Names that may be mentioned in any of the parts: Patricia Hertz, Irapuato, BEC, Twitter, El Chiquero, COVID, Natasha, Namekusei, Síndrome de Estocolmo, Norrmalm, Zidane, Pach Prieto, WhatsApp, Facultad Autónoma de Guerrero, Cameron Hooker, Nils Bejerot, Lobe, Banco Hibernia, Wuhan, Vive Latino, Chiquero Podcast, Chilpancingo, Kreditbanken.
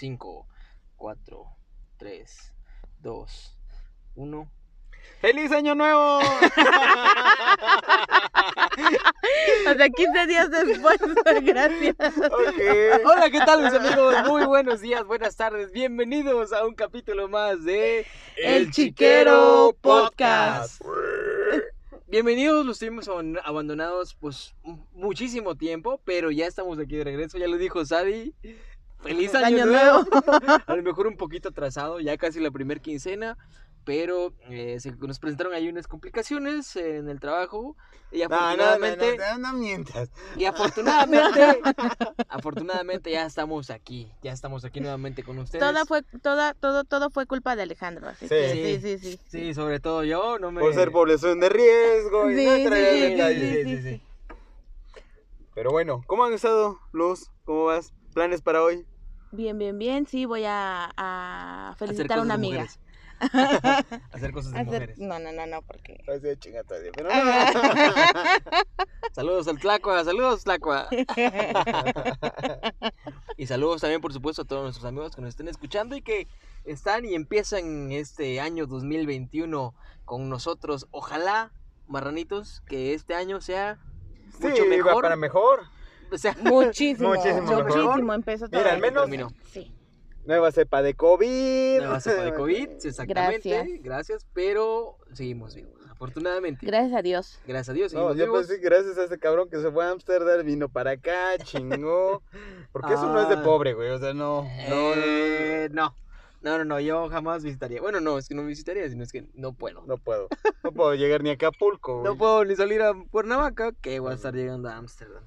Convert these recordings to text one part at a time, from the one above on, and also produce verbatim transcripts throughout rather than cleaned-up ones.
cinco, cuatro, tres, dos, uno. ¡Feliz Año Nuevo! Hasta quince días después, gracias. Okay. Hola, ¿qué tal, mis amigos? Muy buenos días, buenas tardes. Bienvenidos a un capítulo más de El Chiquero Podcast. Bienvenidos, los tuvimos abandonados pues muchísimo tiempo, pero ya estamos aquí de regreso. Ya lo dijo Zavi. ¡Feliz Año, Año Nuevo! Nuevo. A lo mejor un poquito atrasado, ya casi la primer quincena. Pero eh, se nos presentaron ahí unas complicaciones eh, en el trabajo. Y afortunadamente... No, no, no, no, no mientas. Y afortunadamente... afortunadamente ya estamos aquí. Ya estamos aquí nuevamente con ustedes. Toda fue, toda, todo, todo fue culpa de Alejandro. Así sí. Que, sí, sí, sí, sí. Sí, sobre todo yo. No me... Por ser población de riesgo. Y sí, no traer sí, sí, detalle. Sí, sí, sí, sí, sí. Pero bueno, ¿cómo han estado, Luz? ¿Cómo vas? ¿Planes para hoy? Bien, bien, bien. Sí, voy a, a felicitar a una amiga. Mujeres. Hacer cosas de Hacer... mujeres. No, no, no, no, porque... Pero no. Saludos al Tlacua, saludos Tlacua. Y saludos también, por supuesto, a todos nuestros amigos que nos estén escuchando y que están y empiezan este año dos mil veintiuno con nosotros. Ojalá, marranitos, que este año sea sí, mucho mejor. Sí, para mejor. O sea, muchísimo, muchísimo, mejor. muchísimo empezó todo. Mira, al menos... Terminó. Sí. Nueva cepa de COVID. Nueva cepa de COVID, exactamente. Gracias, gracias, pero seguimos vivos, afortunadamente. Gracias a Dios. Gracias a Dios, seguimos no, yo pensé, gracias a este cabrón que se fue a Ámsterdam, vino para acá, chingó. Porque ah, eso no es de pobre, güey, o sea, no. No, eh, no, no, no, no, yo jamás visitaría. Bueno, no, es que no visitaría, sino es que no puedo. No puedo, no puedo llegar ni a Acapulco. Güey. No puedo ni salir a Cuernavaca, que voy a estar llegando a Ámsterdam.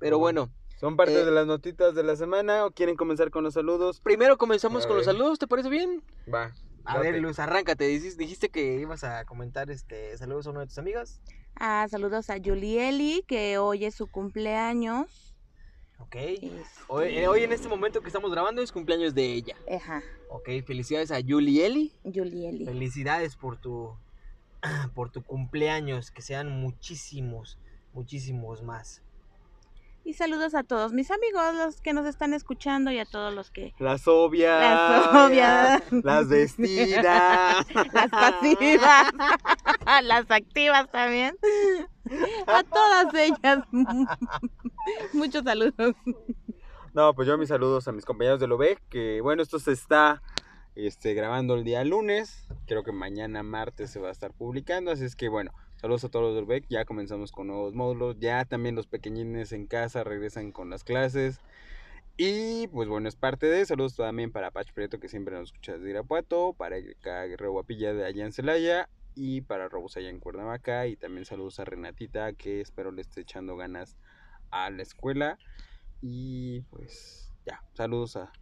Pero oh. bueno. ¿Son parte eh, de las notitas de la semana o quieren comenzar con los saludos? Primero comenzamos con los saludos, ¿te parece bien? Va. A ver, Luz, arráncate. Dijiste, dijiste que ibas a comentar este saludos a una de tus amigas. Ah, saludos a Yulieli, que hoy es su cumpleaños. Ok. Este... Hoy, hoy en este momento que estamos grabando es cumpleaños de ella. Ajá. Ok, felicidades a Yulieli. Yulieli. Felicidades por tu, por tu cumpleaños, que sean muchísimos, muchísimos más. Y saludos a todos mis amigos, los que nos están escuchando y a todos los que... Las obvias. Las obvias. Las vestidas. Las pasivas. Las activas también. A todas ellas. Muchos saludos. No, pues yo mis saludos a mis compañeros de Lobe, que bueno, esto se está este, grabando el día lunes. Creo que mañana martes se va a estar publicando, así es que bueno... Saludos a todos los del B E C, ya comenzamos con nuevos módulos, ya también los pequeñines en casa regresan con las clases. Y pues bueno, es parte de, saludos también para Pach Prieto, que siempre nos escucha de Irapuato, para Erika Guerrero Guapilla de allá en Celaya, y para Robos allá en Cuernavaca, y también saludos a Renatita, que espero le esté echando ganas a la escuela. Y pues ya, saludos a,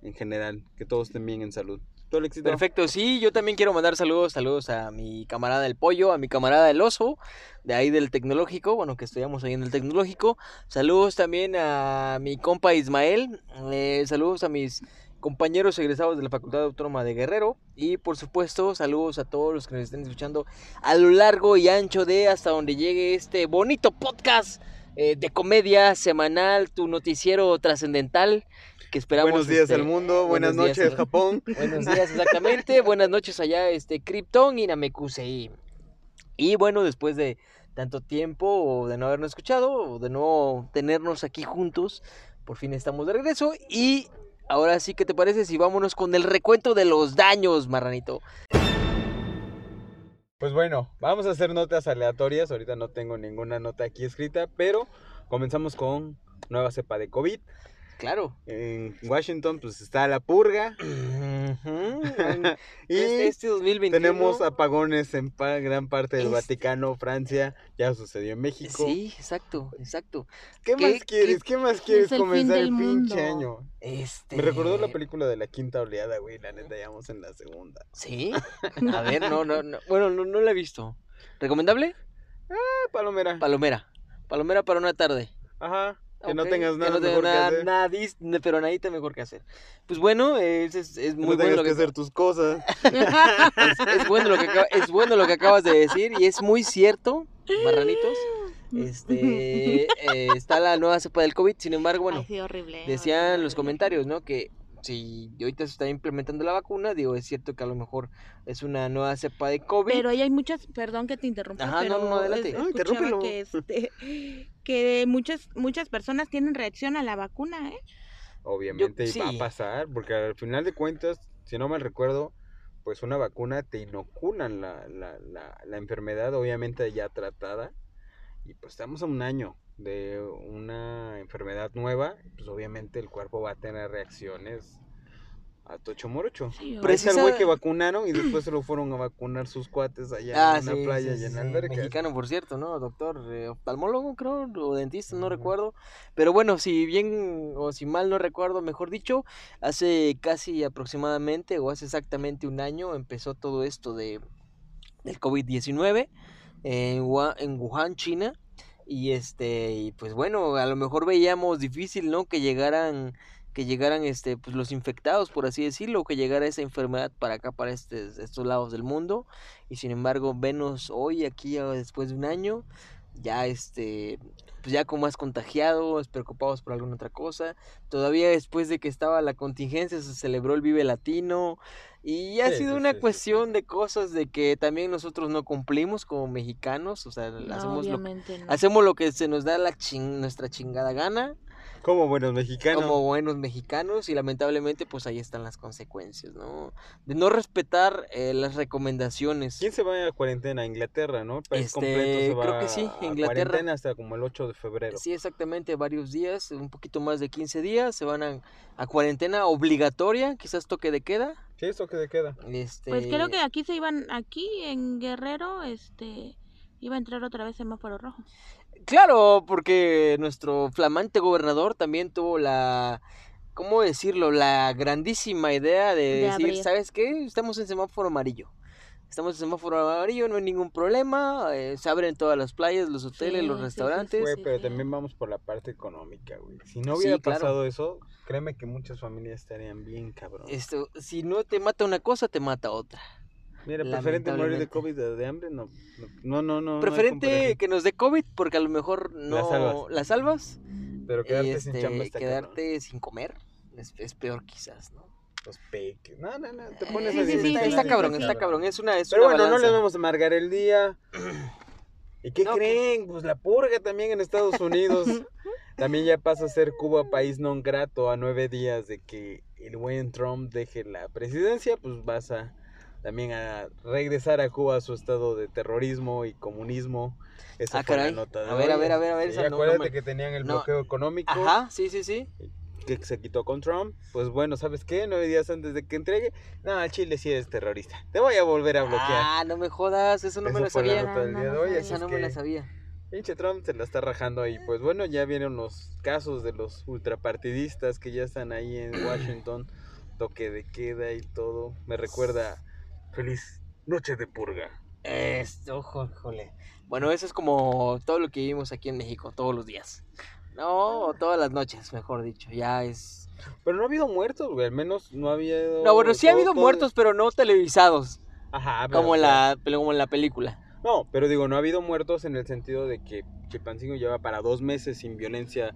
en general, que todos estén bien en salud. Todo el éxito. Perfecto, sí, yo también quiero mandar saludos, saludos a mi camarada el Pollo, a mi camarada el Oso, de ahí del Tecnológico, bueno, que estudiamos ahí en el Tecnológico. Saludos también a mi compa Ismael, eh, saludos a mis compañeros egresados de la Facultad Autónoma de Guerrero y, por supuesto, saludos a todos los que nos estén escuchando a lo largo y ancho de hasta donde llegue este bonito podcast eh, de comedia semanal, tu noticiero trascendental. Que esperamos, buenos días este, al mundo, buenas noches días, Japón. Buenos días, exactamente, buenas noches allá, este, Krypton y Namekusei. Y bueno, después de tanto tiempo de no habernos escuchado, o de no tenernos aquí juntos, por fin estamos de regreso. Y ahora sí, ¿qué te parece si vámonos con el recuento de los daños, marranito? Pues bueno, vamos a hacer notas aleatorias, ahorita no tengo ninguna nota aquí escrita, pero comenzamos con nueva cepa de COVID. Claro. En Washington, pues, está la purga. Uh-huh. Y este dos mil veintiuno tenemos apagones en pa- gran parte del este... Vaticano, Francia. Ya sucedió en México. Sí, exacto, exacto. ¿Qué, ¿Qué más quieres? ¿Qué, ¿Qué más quieres comenzar el pinche mundo? Año? Este... Me recordó la película de la quinta oleada, güey. La neta, ya vamos en la segunda. ¿Sí? A ver, no, no, no. Bueno, no, no la he visto. ¿Recomendable? Ah, palomera. Palomera. Palomera para una tarde. Ajá. Que okay, no tengas nada que no mejor nada, que hacer. Nada, pero nadita mejor que hacer. Pues bueno, es, es, es muy no bueno lo que... que hacer tus cosas. es, es, bueno lo que, es bueno lo que acabas de decir y es muy cierto, marranitos. Este, eh, está la nueva cepa del COVID, sin embargo, bueno, ay, sí, horrible, decían horrible, los horrible. comentarios, ¿no? Que si ahorita se está implementando la vacuna, digo, es cierto que a lo mejor es una nueva cepa de COVID. Pero ahí hay muchas, perdón que te interrumpa. Ajá, pero no, no, adelante. Es, ah, que, este, que muchas, muchas personas tienen reacción a la vacuna, ¿eh? Obviamente, Yo, sí. va a pasar, porque al final de cuentas, si no mal recuerdo, pues una vacuna te inoculan la, la, la, la enfermedad, obviamente ya tratada, y pues estamos a un año de una enfermedad nueva, pues obviamente el cuerpo va a tener reacciones a tocho morocho. Sí, pero es el güey que vacunaron y después se lo fueron a vacunar sus cuates allá ah, en una sí, playa sí, y en sí, alberca. Mexicano, por cierto, ¿no? Doctor, eh, oftalmólogo, creo, o dentista, no uh-huh. recuerdo. Pero bueno, si bien o si mal no recuerdo, mejor dicho, hace casi aproximadamente o hace exactamente un año empezó todo esto de del COVID diecinueve eh, en Wuhan, China. Y este y pues bueno, a lo mejor veíamos difícil, ¿no? Que llegaran que llegaran este pues los infectados, por así decirlo, que llegara esa enfermedad para acá, para este, estos lados del mundo. Y sin embargo, venos hoy aquí después de un año ya este pues ya con más contagiados, preocupados por alguna otra cosa. Todavía después de que estaba la contingencia se celebró el Vive Latino y ha sí, sido sí, una sí, cuestión sí. de cosas de que también nosotros no cumplimos como mexicanos, o sea, no, hacemos lo no. hacemos lo que se nos da la chin, nuestra chingada gana. Como buenos mexicanos. Como buenos mexicanos y lamentablemente pues ahí están las consecuencias, ¿no? De no respetar eh, las recomendaciones. ¿Quién se va a cuarentena? Inglaterra, ¿no? El país este, completo se va creo que sí, Inglaterra. A cuarentena hasta como el ocho de febrero. Sí, exactamente, varios días, un poquito más de quince días se van a, a cuarentena obligatoria, quizás toque de queda. Sí, toque de queda. Este... Pues creo que aquí se iban, aquí en Guerrero, este, iba a entrar otra vez semáforo rojo. Claro, porque nuestro flamante gobernador también tuvo la, ¿cómo decirlo? La grandísima idea de, de decir, abrir. ¿Sabes qué? Estamos en semáforo amarillo. Estamos en semáforo amarillo, no hay ningún problema, eh, se abren todas las playas, los hoteles, sí, los restaurantes. Sí, sí, sí, sí, pero sí. también vamos por la parte económica, güey. Si no hubiera sí, claro. pasado eso, créeme que muchas familias estarían bien cabrón. Esto, si no te mata una cosa, te mata otra. Mira, preferente morir de COVID de, de hambre, no, no, no, no. Preferente no que nos dé COVID porque a lo mejor no la salvas, la salvas pero quedarte este, sin chamba hasta quedarte acá, ¿no? Sin comer es, es peor quizás, ¿no? Los peques, no, no, no, te pones eh, a sí, sí, está, está cabrón, está cabrón, es una, es pero una bueno, balanza. No les vamos a amargar el día. ¿Y qué no, creen? Que... Pues la purga también en Estados Unidos. También ya pasa a ser Cuba país non grato a nueve días de que el buen Trump deje la presidencia, pues vas a también a regresar a Cuba a su estado de terrorismo y comunismo. Esa ah, fue caray. La nota de a hoy. ver, a ver, a ver, a ver. Y esa acuérdate no, no, que tenían el bloqueo no. económico. Ajá, sí, sí, sí. Que se quitó con Trump. Pues bueno, ¿sabes qué? Nueve días antes de que entregue. No, Chile sí eres terrorista. Te voy a volver a bloquear. Ah, no me jodas, eso no eso me lo sabía. Esa no, no, no, es no me la sabía. Pinche Trump se la está rajando ahí. Pues bueno, ya vieron los casos de los ultrapartidistas que ya están ahí en Washington. Toque de queda y todo. Me recuerda... Feliz noche de purga. Esto, jole. Bueno, eso es como todo lo que vivimos aquí en México, todos los días. No, todas las noches, mejor dicho, ya es... Pero no ha habido muertos, güey, al menos no ha habido... No, bueno, sí todo, ha habido todo... muertos, pero no televisados. Ajá. Pero, como, en la, como en la película. No, pero digo, no ha habido muertos en el sentido de que Chilpancingo lleva para dos meses sin violencia,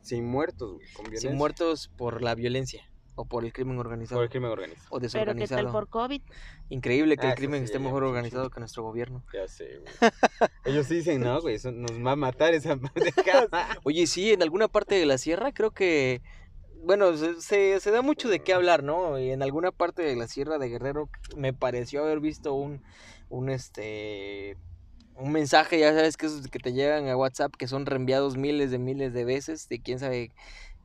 sin muertos, güey, con violencia. Sin muertos por la violencia. O por el crimen organizado. Por el crimen organizado. O desorganizado. Pero que tal por COVID. Increíble que ah, el crimen sí, esté sí, mejor sí, organizado sí. que nuestro gobierno. Ya sé, güey. Ellos dicen, no, güey, eso nos va a matar esa pendejada. Oye, sí, en alguna parte de la sierra creo que... Bueno, se, se, se da mucho de qué hablar, ¿no? Y en alguna parte de la sierra de Guerrero me pareció haber visto un... Un este... Un mensaje, ya sabes, que esos que te llegan a WhatsApp, que son reenviados miles de miles de veces, de quién sabe...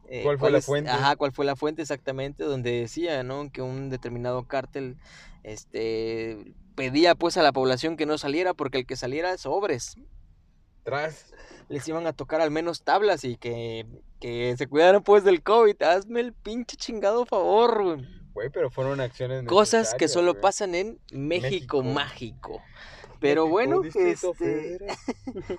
Eh, ¿Cuál fue cuál es, la fuente? Ajá, ¿cuál fue la fuente exactamente? Donde decía, ¿no? Que un determinado cártel este, pedía pues a la población que no saliera porque el que saliera sobres. Tras. Les iban a tocar al menos tablas y que, que se cuidaran pues del COVID. Hazme el pinche chingado favor, güey. Güey, pero fueron acciones necesarias. Cosas que solo güey. Pasan en México, México. Mágico. Pero bueno, este,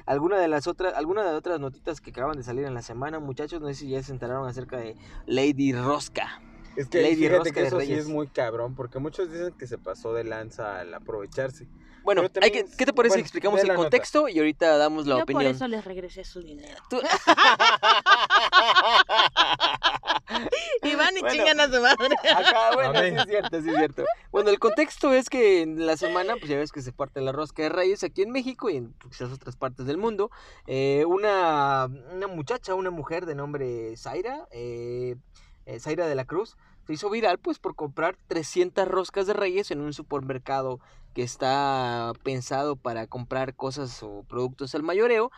alguna de las otras, alguna de las otras notitas que acaban de salir en la semana, muchachos, no sé si ya se enteraron acerca de Lady Rosca. Es que Lady fíjate Rosca que eso sí es muy cabrón, porque muchos dicen que se pasó de lanza al aprovecharse. Bueno, hay que, ¿qué te parece bueno, explicamos el contexto nota. Y ahorita damos la Yo opinión? Yo por eso les regresé su dinero. ¿Tú? Y van y bueno, chingan a su madre. Acá, bueno, sí es cierto, sí es cierto. Bueno, el contexto es que en la semana, pues ya ves que se parte la rosca de Reyes aquí en México y en quizás otras partes del mundo. Eh, una, una muchacha, una mujer de nombre Zaira, eh, eh, Zaira de la Cruz, se hizo viral pues por comprar trescientas roscas de Reyes en un supermercado que está pensado para comprar cosas o productos al mayoreo.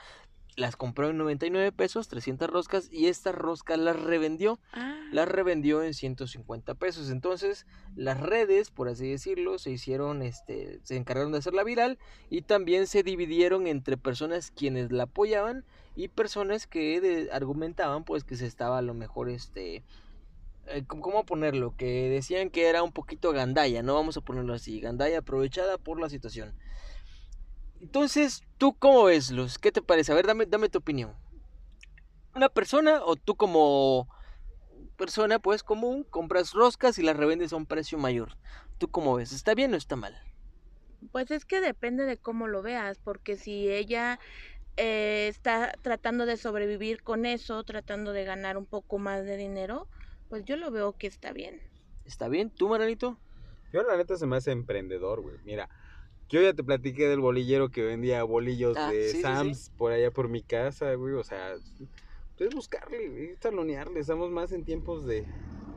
Las compró en noventa y nueve pesos, trescientas roscas, y estas roscas las revendió. Ah. Las revendió en ciento cincuenta pesos. Entonces, las redes, por así decirlo, se hicieron, este, se encargaron de hacerla viral y también se dividieron entre personas quienes la apoyaban y personas que de, argumentaban pues que se estaba a lo mejor, este, eh, ¿cómo ponerlo? Que decían que era un poquito gandalla, no vamos a ponerlo así, gandalla aprovechada por la situación. Entonces, ¿tú cómo ves, Luz? ¿Qué te parece? A ver, dame, dame tu opinión. ¿Una persona o tú como persona, pues, común, compras roscas y las revendes a un precio mayor? ¿Tú cómo ves? ¿Está bien o está mal? Pues es que depende de cómo lo veas, porque si ella eh, está tratando de sobrevivir con eso, tratando de ganar un poco más de dinero, pues yo lo veo que está bien. ¿Está bien? ¿Tú, Maranito? Yo, la neta, se me hace emprendedor, güey. Mira, yo ya te platiqué del bolillero que vendía bolillos ah, de sí, Sam's sí, sí. por allá por mi casa, güey, o sea, es buscarle, es talonearle, estamos más en tiempos de,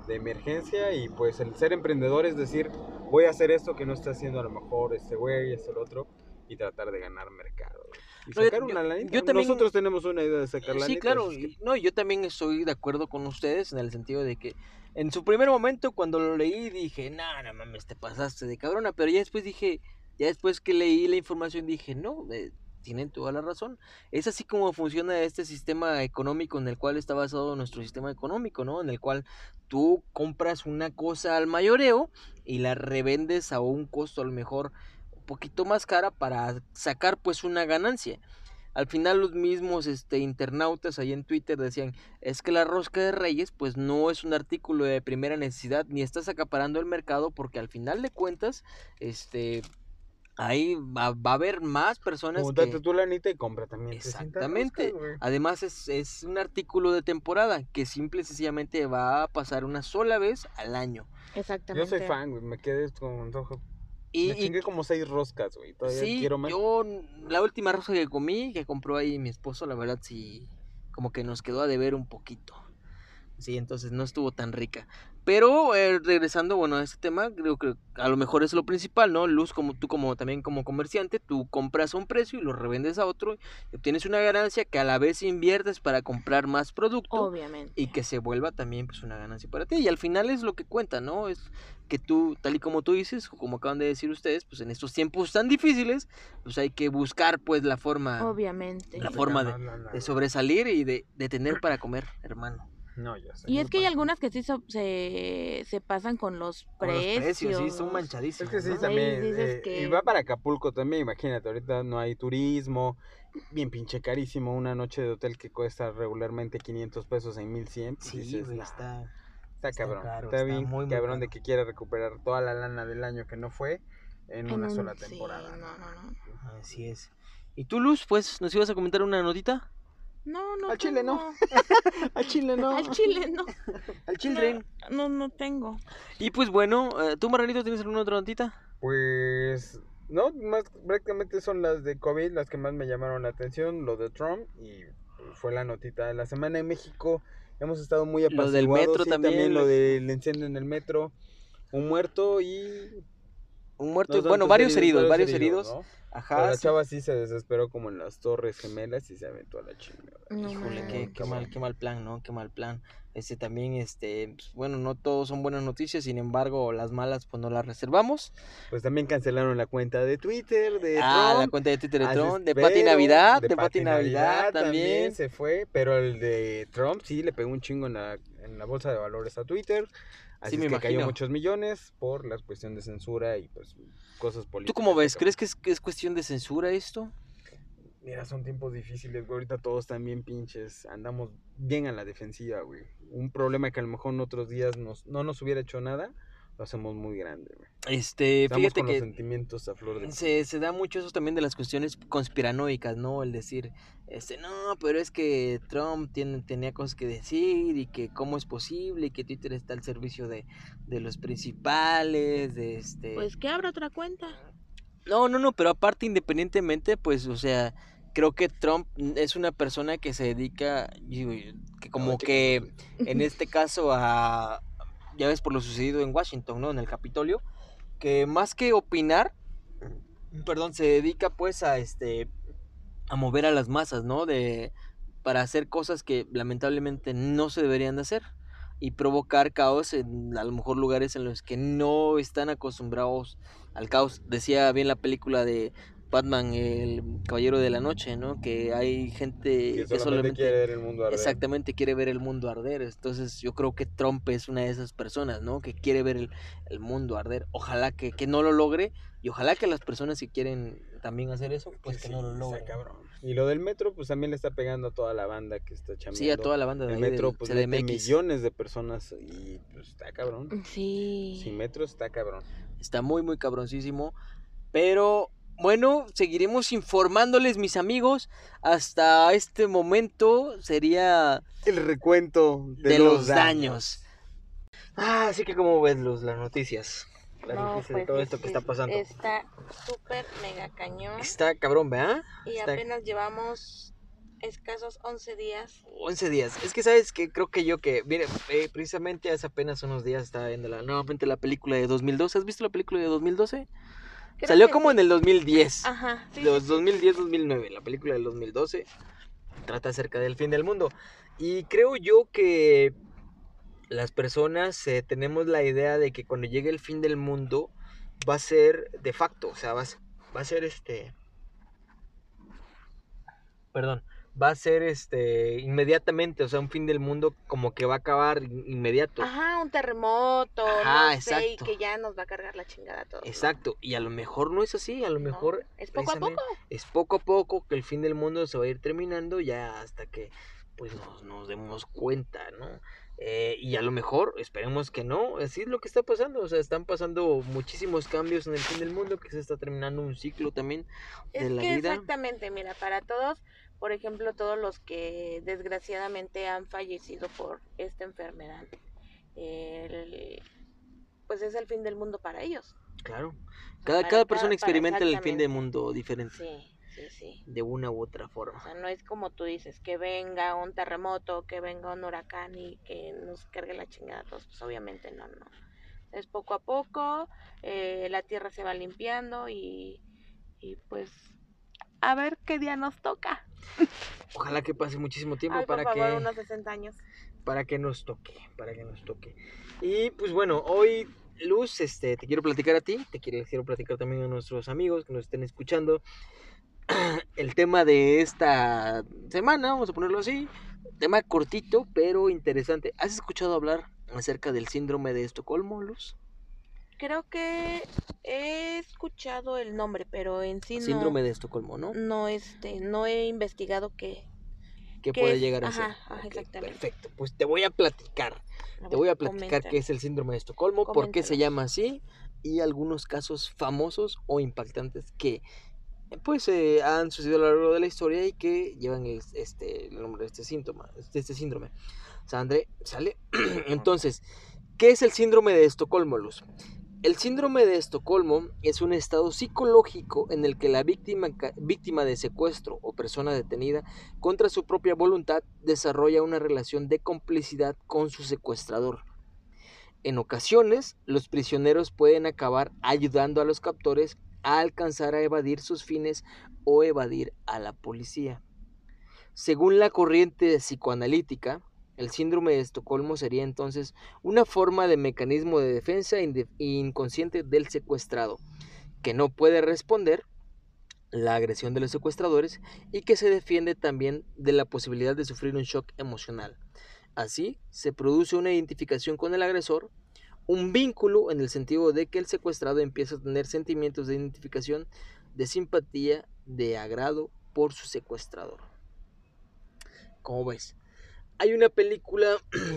de emergencia y pues el ser emprendedor es decir, voy a hacer esto que no está haciendo a lo mejor este güey, este el otro, y tratar de ganar mercado. Y sacar no, yo, una lanita. Yo también, nosotros tenemos una idea de sacar lanita. Sí, claro, que... no, yo también estoy de acuerdo con ustedes en el sentido de que en su primer momento cuando lo leí dije, no, nah, no mames, te pasaste de cabrona, pero ya después dije... Ya después que leí la información dije, no, eh, tienen toda la razón. Es así como funciona este sistema económico en el cual está basado nuestro sistema económico, ¿no? En el cual tú compras una cosa al mayoreo y la revendes a un costo a lo mejor un poquito más cara para sacar pues una ganancia. Al final los mismos este, internautas ahí en Twitter decían, es que la rosca de Reyes pues no es un artículo de primera necesidad ni estás acaparando el mercado porque al final de cuentas, este... ahí va, va a haber más personas. Júntate que... tu lanita y compra también. Exactamente. Roscas, además es, es un artículo de temporada que simple y sencillamente va a pasar una sola vez al año. Exactamente. Yo soy fan, güey. Me quedé con antojo. Y, me chingué y... como seis roscas, güey. Todavía sí, quiero más. Yo la última rosca que comí, que compró ahí mi esposo, la verdad sí, como que nos quedó a deber un poquito. Sí, entonces no estuvo tan rica. Pero eh, regresando, bueno, a este tema, creo que a lo mejor es lo principal, ¿no? Luz, como tú como también como comerciante, tú compras a un precio y lo revendes a otro, y obtienes una ganancia que a la vez inviertes para comprar más producto. Obviamente. Y que se vuelva también pues una ganancia para ti. Y al final es lo que cuenta, ¿no? Es que tú, tal y como tú dices, como acaban de decir ustedes, pues en estos tiempos tan difíciles, pues hay que buscar pues la forma. Obviamente. La forma de, de sobresalir y de, de tener para comer, hermano. No, ya sé. Y es que hay algunas que sí so, se, se pasan con los precios. Los precios, sí, son manchadísimos. Es que sí, ¿no? También. Eh, que... Y va para Acapulco también, imagínate, ahorita no hay turismo, bien pinche carísimo, una noche de hotel que cuesta regularmente quinientos pesos en mil cien. Sí, dices, güey, está, está... Está cabrón, caro, está, está bien muy, cabrón muy de que quiera recuperar toda la lana del año que no fue en, en una un, sola temporada. Sí, no, no, no. Así es. ¿Y tú, Luz, pues, nos ibas a comentar una notita? No, no. Al chile tengo. No. Al chile no. Al chile no. Al children. No, no, no tengo. Y pues bueno, ¿tú, Maranito, tienes alguna otra notita? Pues no, más prácticamente son las de COVID las que más me llamaron la atención, lo de Trump y fue la notita de la semana en México. Hemos estado muy apaciguados. Lo del metro sí, también. también. Lo del incendio en el metro, un muerto y... Un muerto, no, bueno, varios heridos, heridos varios heridos. heridos. ¿No? Ajá. Pero la chava sí se desesperó como en las Torres Gemelas y se aventó a la chingada. No, híjole, qué, qué mal, qué mal plan, ¿no? Qué mal plan. Este también, este, pues, bueno, no todos son buenas noticias, sin embargo, las malas pues no las reservamos. Pues también cancelaron la cuenta de Twitter, de Ah, Trump, la cuenta de Twitter de Trump, de Pati Navidad, de, de Pati Navidad también. también se fue, pero el de Trump sí le pegó un chingo en la, en la bolsa de valores a Twitter. Así sí, me es que imagino. Cayó muchos millones por la cuestión de censura y pues cosas políticas. ¿Tú cómo ves? ¿Crees que es, que es cuestión de censura esto? Mira, son tiempos difíciles, güey. Ahorita todos están bien pinches. Andamos bien a la defensiva, güey. Un problema que a lo mejor en otros días nos, no nos hubiera hecho nada. lo hacemos muy grande, güey. Este, Estamos fíjate con que los sentimientos a flor de se, se da mucho eso también de las cuestiones conspiranoicas, ¿no? El decir, este, no, pero es que Trump tiene, tenía cosas que decir y que cómo es posible y que Twitter está al servicio de, de los principales, de este... Pues que abra otra cuenta. No, no, no, pero aparte, independientemente, pues, o sea, creo que Trump es una persona que se dedica, que como que, en este caso, a... ya ves por lo sucedido en Washington, ¿no? En el Capitolio, que más que opinar, perdón, se dedica pues a este a mover a las masas, ¿no? De para hacer cosas que lamentablemente no se deberían de hacer y provocar caos en a lo mejor lugares en los que no están acostumbrados al caos. Decía bien la película de Batman, el Caballero de la Noche, ¿no? Que hay gente que solamente, que solamente quiere ver el mundo arder. Exactamente, quiere ver el mundo arder. Entonces yo creo que Trump es una de esas personas, ¿no? Que quiere ver el, el mundo arder. Ojalá que, que no lo logre y ojalá que las personas que quieren también hacer eso, pues sí, que no lo logren. Y lo del metro, pues también le está pegando a toda la banda que está chambeando. Sí, a toda la banda de el metro, del, pues de millones de personas y pues está cabrón. Sí. Sin metro está cabrón. Está muy, muy cabroncísimo, pero... Bueno, seguiremos informándoles, mis amigos. Hasta este momento sería el recuento de, de los, los daños. daños. Ah, así que como ves los, las noticias, las no, noticias pues, de todo esto que está pasando. Está súper mega cañón. Está cabrón, ¿verdad? Y está... apenas llevamos escasos once días. once días. Es que sabes que creo que yo que, mire, eh, precisamente hace apenas unos días estaba viendo la, nuevamente la película de dos mil doce. ¿Has visto la película de dos mil doce? Creo Salió como sí. en el dos mil diez. Ajá. Sí, los dos mil diez dos mil nueve, la película del dos mil doce trata acerca del fin del mundo. Y creo yo que las personas eh, tenemos la idea de que cuando llegue el fin del mundo va a ser de facto, o sea, va a ser, va a ser este Perdón, va a ser este inmediatamente, o sea, un fin del mundo como que va a acabar inmediato. Ajá, un terremoto, Ajá, no sé, y que ya nos va a cargar la chingada todo. Exacto, ¿no? Y a lo mejor no es así, a lo mejor... No. Es poco a poco. Es poco a poco que el fin del mundo se va a ir terminando ya hasta que pues nos, nos demos cuenta, ¿no? Eh, y a lo mejor, esperemos que no, así es lo que está pasando, o sea, están pasando muchísimos cambios en el fin del mundo, que se está terminando un ciclo también de la vida. Exactamente, mira, para todos, por ejemplo, todos los que desgraciadamente han fallecido por esta enfermedad, el, pues es el fin del mundo para ellos. Claro, cada, para, cada persona para, experimenta para el fin del mundo diferente. Sí. Sí, sí. De una u otra forma. O sea, no es como tú dices, que venga un terremoto, que venga un huracán y que nos cargue la chingada a todos. Pues obviamente no, no. Es poco a poco, eh, la tierra se va limpiando y, y pues a ver qué día nos toca. Ojalá que pase muchísimo tiempo. Ay, para por favor, que... unos sesenta años. Para que nos toque, para que nos toque. Y pues bueno, hoy... Luz, este, te quiero platicar a ti, te quiero, quiero platicar también a nuestros amigos que nos estén escuchando. El tema de esta semana, vamos a ponerlo así, tema cortito pero interesante. ¿Has escuchado hablar acerca del síndrome de Estocolmo, Luz? Creo que he escuchado el nombre, pero en sí síndrome no, de Estocolmo, ¿no? No, este, no he investigado qué. ¿Qué puede es? llegar a ajá, ser? Ajá, okay, exactamente. Perfecto, pues te voy a platicar. A ver, te voy a platicar comenta. qué es el síndrome de Estocolmo, Coméntalo. por qué se llama así y algunos casos famosos o impactantes que pues eh, han sucedido a lo largo de la historia y que llevan el, este, el nombre de este síntoma, este, este síndrome. Sandre, ¿sale? Entonces, ¿qué es el síndrome de Estocolmo, Luz? El síndrome de Estocolmo es un estado psicológico en el que la víctima, víctima de secuestro o persona detenida contra su propia voluntad desarrolla una relación de complicidad con su secuestrador. En ocasiones, los prisioneros pueden acabar ayudando a los captores a alcanzar a evadir sus fines o evadir a la policía. Según la corriente psicoanalítica, el síndrome de Estocolmo sería entonces una forma de mecanismo de defensa inconsciente del secuestrado, que no puede responder la agresión de los secuestradores y que se defiende también de la posibilidad de sufrir un shock emocional. Así, se produce una identificación con el agresor, un vínculo en el sentido de que el secuestrado empieza a tener sentimientos de identificación, de simpatía, de agrado por su secuestrador. ¿Cómo ves? Hay una película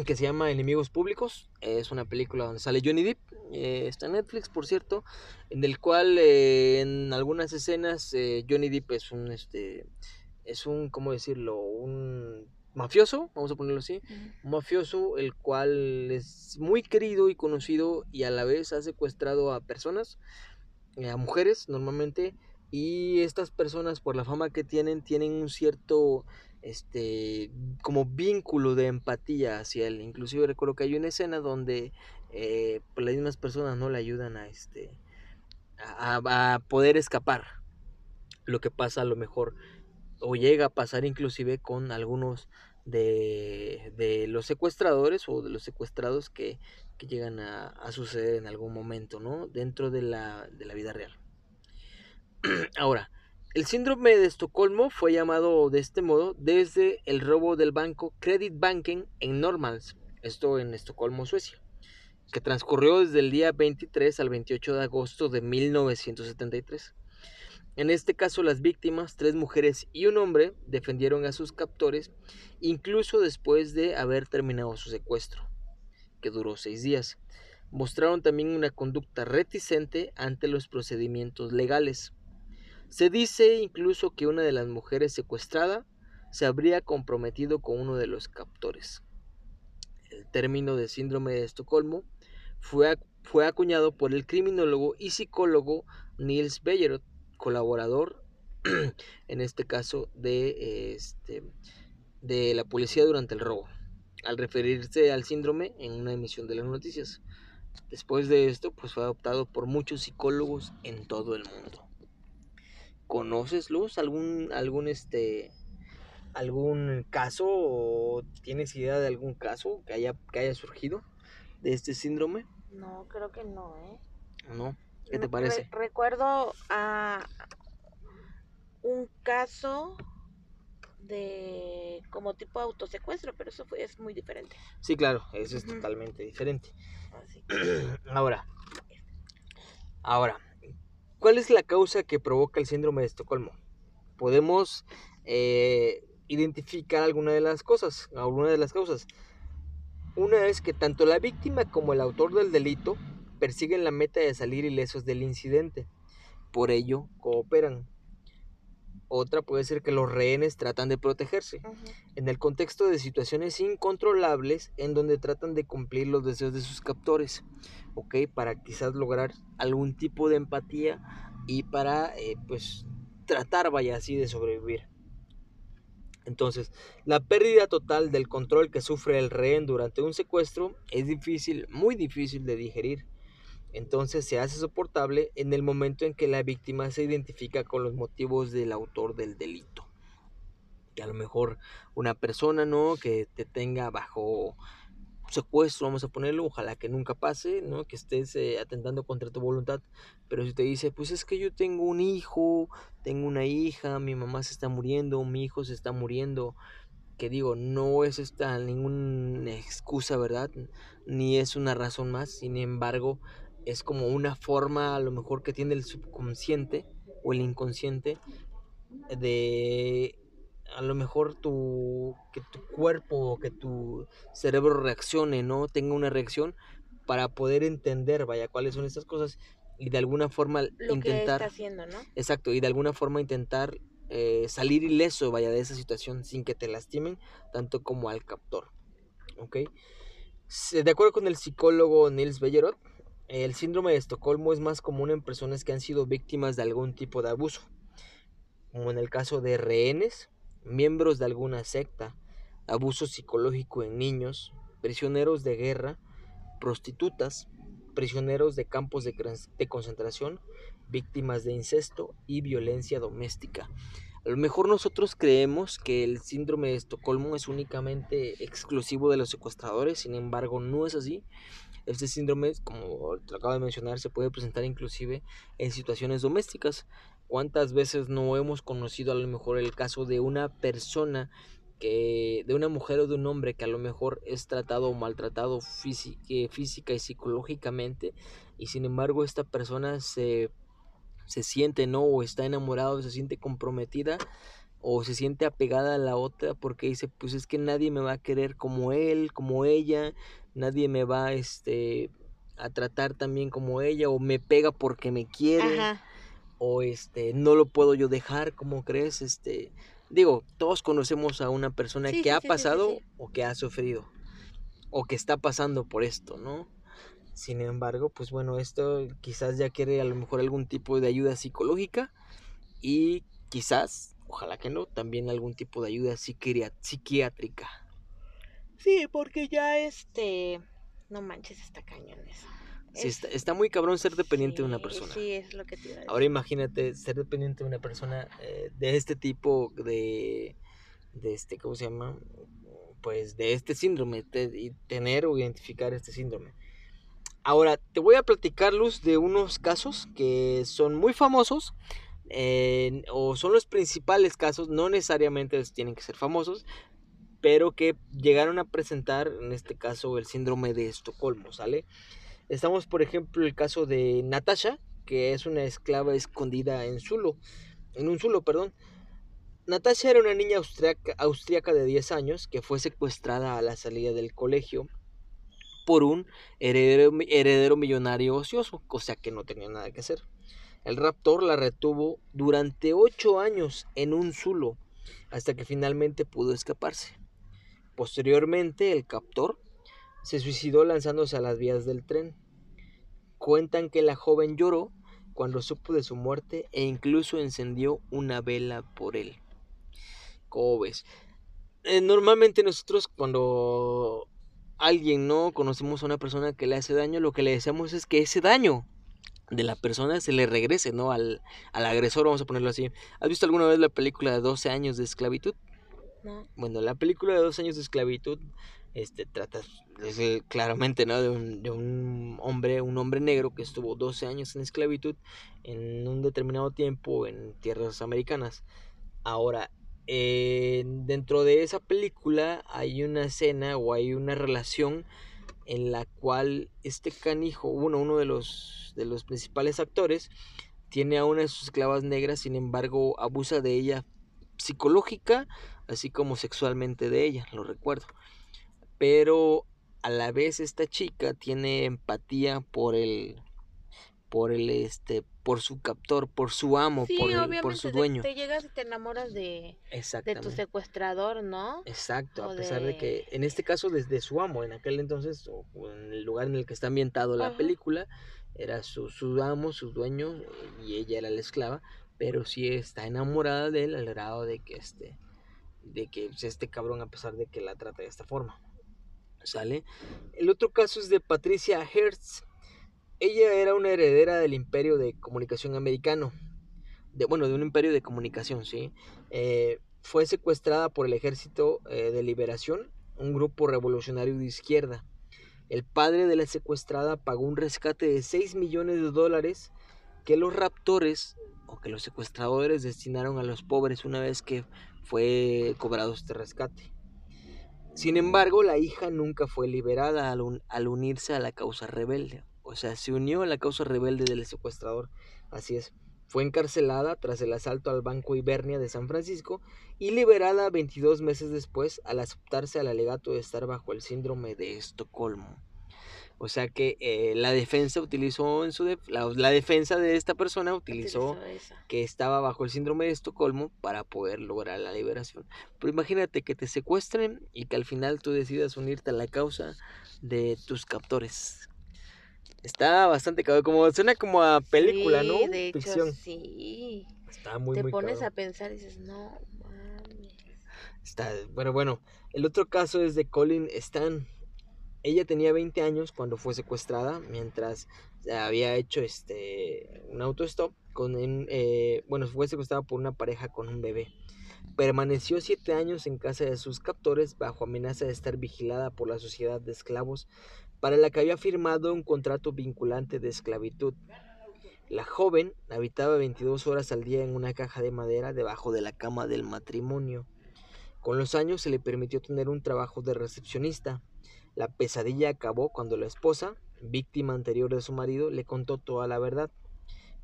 que se llama Enemigos Públicos, es una película donde sale Johnny Depp, eh, está en Netflix, por cierto, en el cual eh, en algunas escenas eh, Johnny Depp es un, este, es un, ¿cómo decirlo?, un mafioso, vamos a ponerlo así, un mafioso, el cual es muy querido y conocido y a la vez ha secuestrado a personas, eh, a mujeres normalmente, y estas personas por la fama que tienen, tienen un cierto... este como vínculo de empatía hacia él. Inclusive recuerdo que hay una escena donde eh, las mismas personas no le ayudan a este a, a poder escapar, lo que pasa a lo mejor o llega a pasar inclusive con algunos de, de los secuestradores o de los secuestrados que, que llegan a, a suceder en algún momento, ¿no?, dentro de la, de la vida real. Ahora, el síndrome de Estocolmo fue llamado de este modo desde el robo del banco Kreditbanken en Norrmalm, esto en Estocolmo, Suecia, que transcurrió desde el día veintitrés al veintiocho de agosto de mil novecientos setenta y tres. En este caso, las víctimas, tres mujeres y un hombre, defendieron a sus captores incluso después de haber terminado su secuestro, que duró seis días. Mostraron también una conducta reticente ante los procedimientos legales. Se dice incluso que una de las mujeres secuestrada se habría comprometido con uno de los captores. El término de síndrome de Estocolmo fue, ac- fue acuñado por el criminólogo y psicólogo Nils Bejerot, colaborador en este caso de, este, de la policía durante el robo, al referirse al síndrome en una emisión de las noticias. Después de esto, pues, fue adoptado por muchos psicólogos en todo el mundo. ¿Conoces, Luz, algún algún este algún caso o tienes idea de algún caso que haya que haya surgido de este síndrome? No, creo que no, ¿eh? No. ¿Qué te parece? Re- recuerdo a un caso de como tipo autosecuestro, pero eso fue, es muy diferente. Sí, claro, eso es uh-huh. totalmente diferente. Así que... Ahora. Ahora ¿cuál es la causa que provoca el síndrome de Estocolmo? Podemos eh, identificar alguna de las cosas, alguna de las causas. Una es que tanto la víctima como el autor del delito persiguen la meta de salir ilesos del incidente. Por ello, cooperan. Otra puede ser que los rehenes tratan de protegerse. Uh-huh. En el contexto de situaciones incontrolables en donde tratan de cumplir los deseos de sus captores, ¿okay? Para quizás lograr algún tipo de empatía y para eh, pues tratar, vaya, así de sobrevivir. Entonces, la pérdida total del control que sufre el rehén durante un secuestro es difícil, muy difícil de digerir. Entonces se hace soportable en el momento en que la víctima se identifica con los motivos del autor del delito. Que a lo mejor una persona, ¿no?, que te tenga bajo secuestro, vamos a ponerlo, ojalá que nunca pase, ¿no?, que estés eh, atentando contra tu voluntad. Pero si te dice, pues es que yo tengo un hijo, tengo una hija, mi mamá se está muriendo, mi hijo se está muriendo. Que digo, no es esta ninguna excusa, ¿verdad? Ni es una razón más, sin embargo... es como una forma a lo mejor que tiene el subconsciente o el inconsciente de a lo mejor tu, que tu cuerpo o que tu cerebro reaccione, ¿no? Tenga una reacción para poder entender, vaya, cuáles son estas cosas y de alguna forma lo intentar... que está haciendo, ¿no? Exacto, y de alguna forma intentar eh, salir ileso, vaya, de esa situación sin que te lastimen tanto como al captor, ¿ok? De acuerdo con el psicólogo Nils Bejerot, el síndrome de Estocolmo es más común en personas que han sido víctimas de algún tipo de abuso, como en el caso de rehenes, miembros de alguna secta, abuso psicológico en niños, prisioneros de guerra, prostitutas, prisioneros de campos de, de concentración, víctimas de incesto y violencia doméstica. A lo mejor nosotros creemos que el síndrome de Estocolmo es únicamente exclusivo de los secuestradores, sin embargo no es así. Este síndrome, como te acabo de mencionar, se puede presentar inclusive en situaciones domésticas. ¿Cuántas veces no hemos conocido a lo mejor el caso de una persona, que, de una mujer o de un hombre que a lo mejor es tratado o maltratado física, física y psicológicamente, y sin embargo esta persona se, se siente, ¿no?, o está enamorada, o se siente comprometida, o se siente apegada a la otra porque dice, pues es que nadie me va a querer como él, como ella... Nadie me va este, a tratar también como ella, o me pega porque me quiere, ajá, o este, no lo puedo yo dejar, ¿cómo crees? Este, digo, todos conocemos a una persona sí, que sí, ha sí, pasado sí, sí. o que ha sufrido, o que está pasando por esto, ¿no? Sin embargo, pues bueno, esto quizás ya quiere a lo mejor algún tipo de ayuda psicológica, y quizás, ojalá que no, también algún tipo de ayuda psiquiria- psiquiátrica. Sí, porque ya este... no manches, está cañón eso. Sí, es... está, está muy cabrón ser dependiente sí, de una persona. Sí, es lo que te iba a decir. Ahora imagínate ser dependiente de una persona eh, de este tipo de... de este, ¿cómo se llama? Pues de este síndrome, te, y tener o identificar este síndrome. Ahora, te voy a platicar, Luz, de unos casos que son muy famosos, eh, o son los principales casos, no necesariamente tienen que ser famosos, pero que llegaron a presentar, en este caso, el síndrome de Estocolmo, ¿sale? Estamos, por ejemplo, el caso de Natasha, que es una esclava escondida en zulo, en un zulo, perdón. Natasha era una niña austriaca, austriaca de diez años que fue secuestrada a la salida del colegio por un heredero, heredero millonario ocioso, o sea que no tenía nada que hacer. El raptor la retuvo durante ocho años en un zulo, hasta que finalmente pudo escaparse. Posteriormente, el captor se suicidó lanzándose a las vías del tren. Cuentan que la joven lloró cuando supo de su muerte e incluso encendió una vela por él. ¿Cómo ves? Eh, normalmente nosotros cuando... alguien, no conocemos a una persona que le hace daño, lo que le deseamos es que ese daño de la persona se le regrese, ¿no? Al, al agresor, vamos a ponerlo así. ¿Has visto alguna vez la película de doce años de esclavitud? No. Bueno, la película de doce años de esclavitud este, trata es, claramente, ¿no? De un, de un hombre, un hombre negro que estuvo doce años en esclavitud en un determinado tiempo en tierras americanas. Ahora, Eh, dentro de esa película hay una escena o hay una relación en la cual este canijo, uno, uno de los, de los principales actores, tiene a una de sus esclavas negras, sin embargo abusa de ella psicológica, así como sexualmente de ella, lo recuerdo. Pero a la vez esta chica tiene empatía por el... por el este por su captor, por su amo, sí, por, el, por su dueño. Te, te llegas y te enamoras de, de tu secuestrador, ¿no? Exacto, o a pesar de... de que, en este caso, desde su amo, en aquel entonces, o en el lugar en el que está ambientado la, ajá, película, era su, su amo, su dueño, y ella era la esclava, pero sí está enamorada de él al grado de que este, de que este cabrón, a pesar de que la trata de esta forma, ¿sale? El otro caso es de Patricia Hertz. Ella era una heredera del imperio de comunicación americano, de, bueno, de un imperio de comunicación, ¿sí? Eh, fue secuestrada por el Ejército eh, de Liberación, un grupo revolucionario de izquierda. El padre de la secuestrada pagó un rescate de seis millones de dólares que los raptores o que los secuestradores destinaron a los pobres una vez que fue cobrado este rescate. Sin embargo, la hija nunca fue liberada al, un, al unirse a la causa rebelde. O sea, se unió a la causa rebelde del secuestrador. Así es. Fue encarcelada tras el asalto al Banco Hibernia de San Francisco y liberada veintidós meses después al aceptarse al alegato de estar bajo el síndrome de Estocolmo. O sea que eh, la defensa utilizó en su de- la, la defensa de esta persona utilizó, utilizó que estaba bajo el síndrome de Estocolmo para poder lograr la liberación. Pero imagínate que te secuestren y que al final tú decidas unirte a la causa de tus captores. Está bastante cabrón, como suena como a película, sí, ¿no? De ficción. Hecho, sí. Está muy, Te muy pones cabrón. a pensar y dices, no mames. Está, bueno, bueno. El otro caso es de Colin Stan. Ella tenía veinte años cuando fue secuestrada, mientras había hecho este un autostop con un, eh, bueno, fue secuestrada por una pareja con un bebé. Permaneció siete años en casa de sus captores bajo amenaza de estar vigilada por la sociedad de esclavos, para la que había firmado un contrato vinculante de esclavitud. La joven habitaba veintidós horas al día en una caja de madera debajo de la cama del matrimonio. Con los años se le permitió tener un trabajo de recepcionista. La pesadilla acabó cuando la esposa, víctima anterior de su marido, le contó toda la verdad.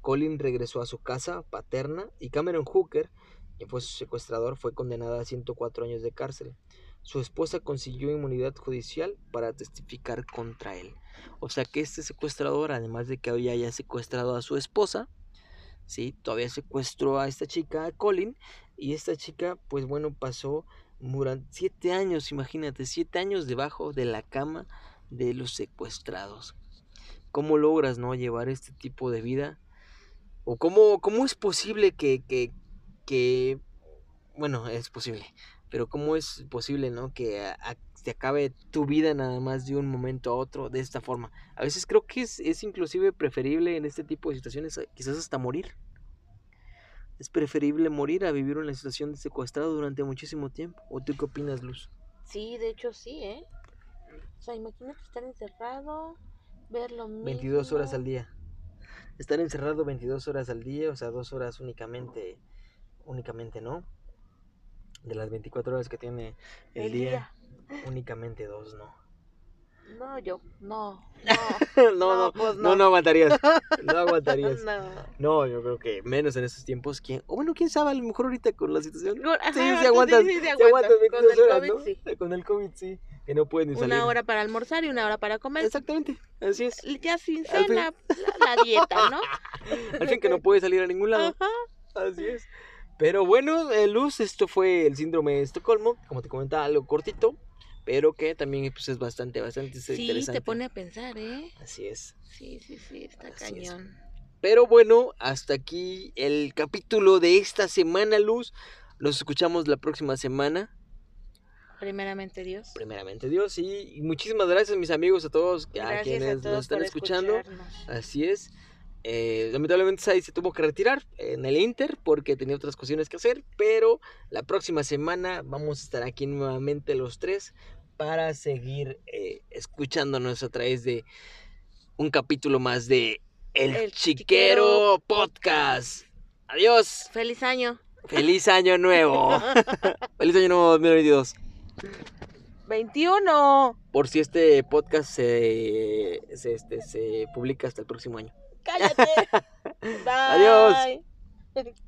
Colin regresó a su casa paterna y Cameron Hooker, quien fue su secuestrador, fue condenada a ciento cuatro años de cárcel. su esposa consiguió inmunidad judicial para testificar contra él. O sea que este secuestrador, además de que había ya secuestrado a su esposa, ¿sí?, todavía secuestró a esta chica, a Colin, y esta chica, pues bueno, pasó durante siete años, imagínate, siete años debajo de la cama de los secuestrados. ¿Cómo logras, no, llevar este tipo de vida? ¿O cómo, cómo es posible que, que, que... Bueno, es posible, pero cómo es posible, ¿no?, que se acabe tu vida nada más de un momento a otro de esta forma? A veces creo que es, es inclusive preferible en este tipo de situaciones, quizás hasta morir. Es preferible morir a vivir una situación de secuestrado durante muchísimo tiempo. ¿O tú qué opinas, Luz? Sí, de hecho sí, ¿eh? O sea, imagínate estar encerrado, ver lo mismo. veintidós horas al día. Estar encerrado veintidós horas al día, o sea, dos horas únicamente, únicamente, ¿no? De las veinticuatro horas que tiene el, el día, día, únicamente dos, ¿no? No, yo, no, no, no, no, pues no, no, no aguantarías, no aguantarías, no. no, yo creo que menos en estos tiempos, ¿quién? o oh, bueno, quién sabe, a lo mejor ahorita con la situación, Ajá, sí, sí, aguantas, sí, sí, sí, aguantas, con el horas, COVID, ¿no? sí, con el COVID, sí, que no pueden ni salir, una hora para almorzar y una hora para comer, exactamente, así es, ya sin cena, la, la dieta, ¿no? Al fin que no puede salir a ningún lado, Ajá. así es. Pero bueno, eh, Luz, esto fue el síndrome de Estocolmo, como te comentaba, algo cortito, pero que también pues, es bastante, bastante sí, interesante. Sí, te pone a pensar, ¿eh? Así es. Sí, sí, sí, está Así cañón. Es. Pero bueno, hasta aquí el capítulo de esta semana, Luz. Nos escuchamos la próxima semana. Primeramente Dios. Primeramente Dios, y muchísimas gracias, mis amigos, a todos gracias a quienes a todos nos están escuchando. Así es. Eh, lamentablemente Sai se tuvo que retirar en el Inter porque tenía otras cuestiones que hacer, pero la próxima semana vamos a estar aquí nuevamente los tres para seguir eh, escuchándonos a través de un capítulo más de El, el Chiquero, Chiquero Podcast. Adiós. Feliz año. Feliz año nuevo. Feliz año nuevo dos mil veintidós. veintiuno. Por si este podcast se, se, este, se publica hasta el próximo año. Cállate. Bye. Adiós.